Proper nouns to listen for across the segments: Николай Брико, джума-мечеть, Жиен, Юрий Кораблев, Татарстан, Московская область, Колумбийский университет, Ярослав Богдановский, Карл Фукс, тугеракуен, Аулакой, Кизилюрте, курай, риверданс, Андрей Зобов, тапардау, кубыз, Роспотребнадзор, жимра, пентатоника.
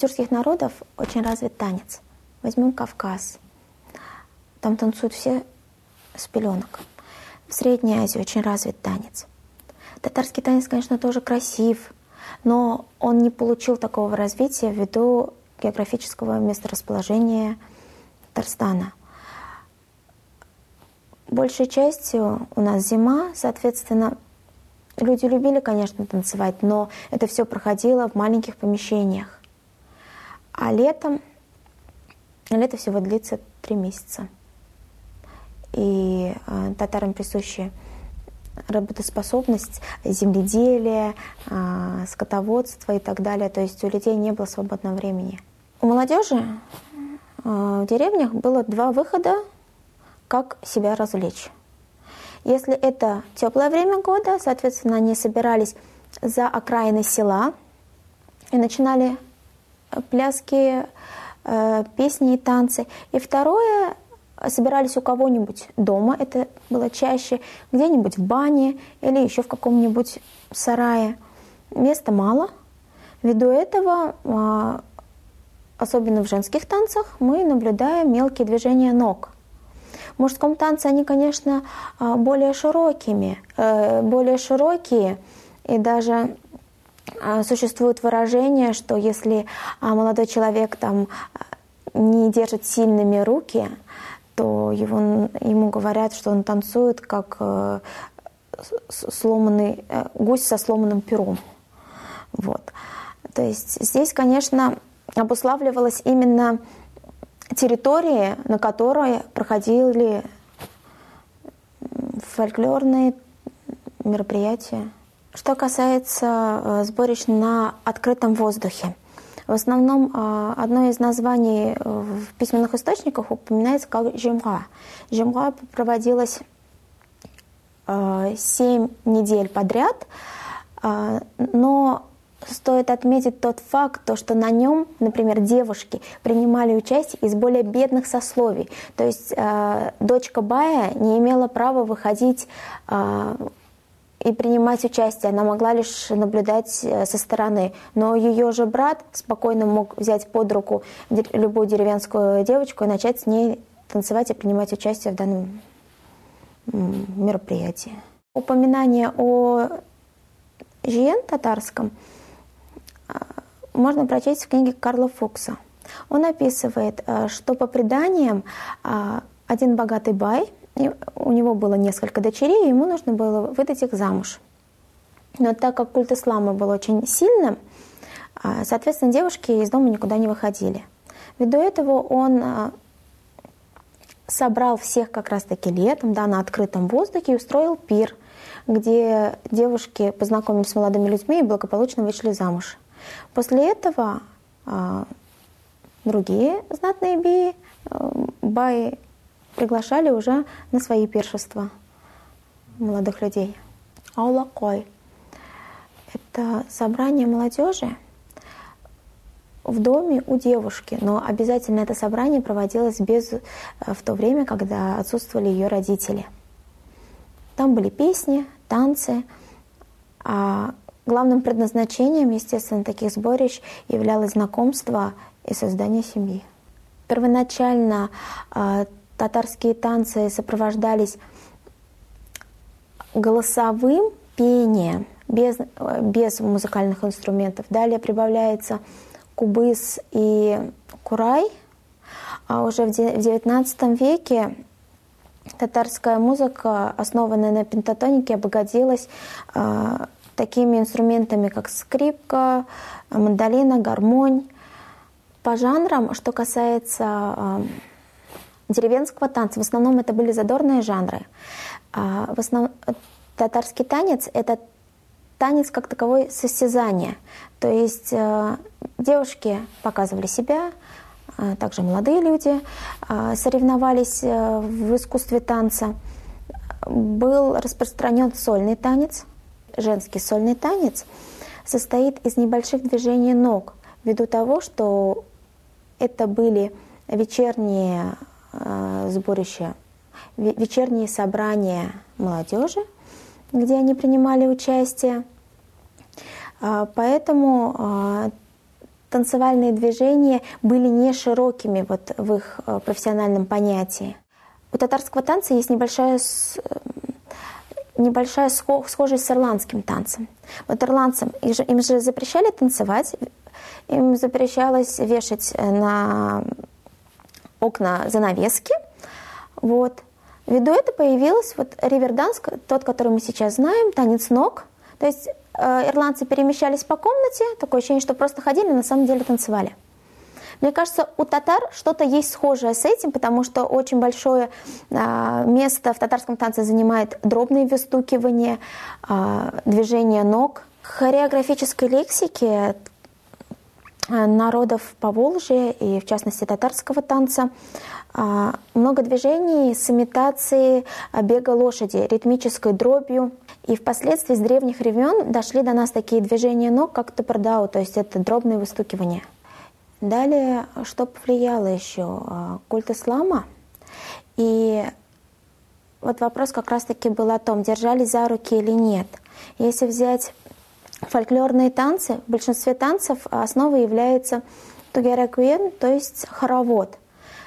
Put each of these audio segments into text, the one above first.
тюркских народов очень развит танец. Возьмем Кавказ. Там танцуют все с пеленок. В Средней Азии очень развит танец. Татарский танец, конечно, тоже красив, но он не получил такого развития ввиду географического месторасположения Татарстана. Большей частью у нас зима, соответственно, люди любили, конечно, танцевать, но это все проходило в маленьких помещениях. А летом, лето всего длится 3 месяца. И татарам присущи работоспособность, земледелие, скотоводство и так далее. То есть у людей не было свободного времени. У молодежи в деревнях было 2 выхода, как себя развлечь. Если это теплое время года, соответственно, они собирались за окраины села и начинали пляски, песни и танцы. И второе, собирались у кого-нибудь дома, это было чаще, где-нибудь в бане или еще в каком-нибудь сарае. Места мало. Ввиду этого, особенно в женских танцах, мы наблюдаем мелкие движения ног. В мужском танце они, конечно, более широкие, и даже существует выражение, что если молодой человек там не держит сильными руки, то ему говорят, что он танцует как сломанный гусь со сломанным пером. Вот. То есть здесь, конечно, обуславливалось именно территории, на которой проходили фольклорные мероприятия. Что касается сборищ на открытом воздухе. В основном одно из названий в письменных источниках упоминается как жимра. Жимра проводилась 7 недель подряд, но стоит отметить тот факт, что на нем, например, девушки принимали участие из более бедных сословий. То есть дочка бая не имела права выходить и принимать участие. Она могла лишь наблюдать со стороны. Но ее же брат спокойно мог взять под руку любую деревенскую девочку и начать с ней танцевать и принимать участие в данном мероприятии. Упоминание о жиен татарском можно прочесть в книге Карла Фукса. Он описывает, что по преданиям один богатый бай, у него было несколько дочерей, и ему нужно было выдать их замуж. Но так как культ ислама был очень сильным, соответственно, девушки из дома никуда не выходили. Ввиду этого он собрал всех как раз-таки летом, да, на открытом воздухе и устроил пир, где девушки познакомились с молодыми людьми и благополучно вышли замуж. После этого другие знатные баи приглашали уже на свои пиршества молодых людей. Аулакой – это собрание молодежи в доме у девушки, но обязательно это собрание проводилось в то время, когда отсутствовали ее родители. Там были песни, танцы. А главным предназначением, естественно, таких сборищ являлось знакомство и создание семьи. Первоначально татарские танцы сопровождались голосовым пением, без музыкальных инструментов. Далее прибавляется кубыз и курай. А уже в XIX веке татарская музыка, основанная на пентатонике, обогатилась такими инструментами, как скрипка, мандолина, гармонь. По жанрам, что касается деревенского танца, в основном это были задорные жанры. В основном татарский танец – это танец как таковой состязания. То есть девушки показывали себя, также молодые люди соревновались в искусстве танца. Был распространен сольный танец. Женский сольный танец состоит из небольших движений ног, ввиду того, что это были вечерние сборища, вечерние собрания молодежи, где они принимали участие. Поэтому танцевальные движения были не широкими вот в их профессиональном понятии. У татарского танца есть небольшая схожесть с ирландским танцем. Вот ирландцам им же запрещали танцевать, им запрещалось вешать на окна занавески. Вот. Ввиду этого появился вот риверданс, тот, который мы сейчас знаем, танец ног. То есть ирландцы перемещались по комнате, такое ощущение, что просто ходили, на самом деле танцевали. Мне кажется, у татар что-то есть схожее с этим, потому что очень большое место в татарском танце занимает дробные выстукивания, движение ног. В хореографической лексике народов Поволжья и, в частности, татарского танца много движений с имитацией бега лошади, ритмической дробью. И впоследствии с древних времен дошли до нас такие движения ног, как тапардау, то есть это дробные выстукивания. Далее, что повлияло еще? Культ ислама. И вот вопрос как раз-таки был о том, держались за руки или нет. Если взять фольклорные танцы, в большинстве танцев основой является тугеракуен, то есть хоровод.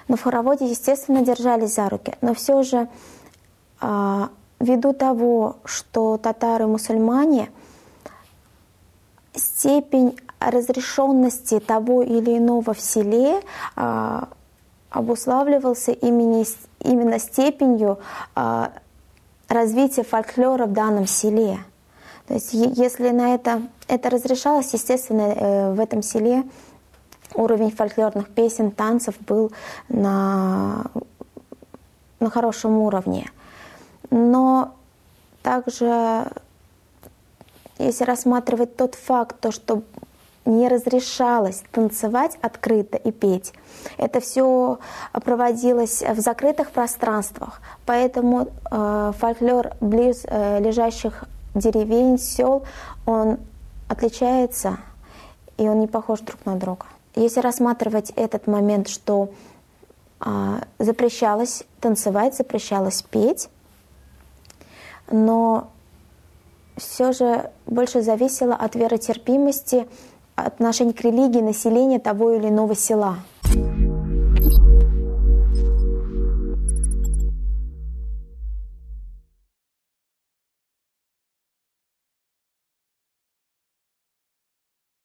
Но в хороводе, естественно, держались за руки. Но все же, ввиду того, что татары-мусульмане, степень разрешенности того или иного в селе обуславливался именно степенью развития фольклора в данном селе. То есть если на это разрешалось, естественно, в этом селе уровень фольклорных песен, танцев был на хорошем уровне. Но также, если рассматривать тот факт, то, что не разрешалось танцевать открыто и петь, это все проводилось в закрытых пространствах, поэтому фольклор близлежащих деревень, сел, он отличается, и он не похож друг на друга. Если рассматривать этот момент, что запрещалось танцевать, запрещалось петь, но все же больше зависело от веротерпимости, отношений к религии населения того или иного села.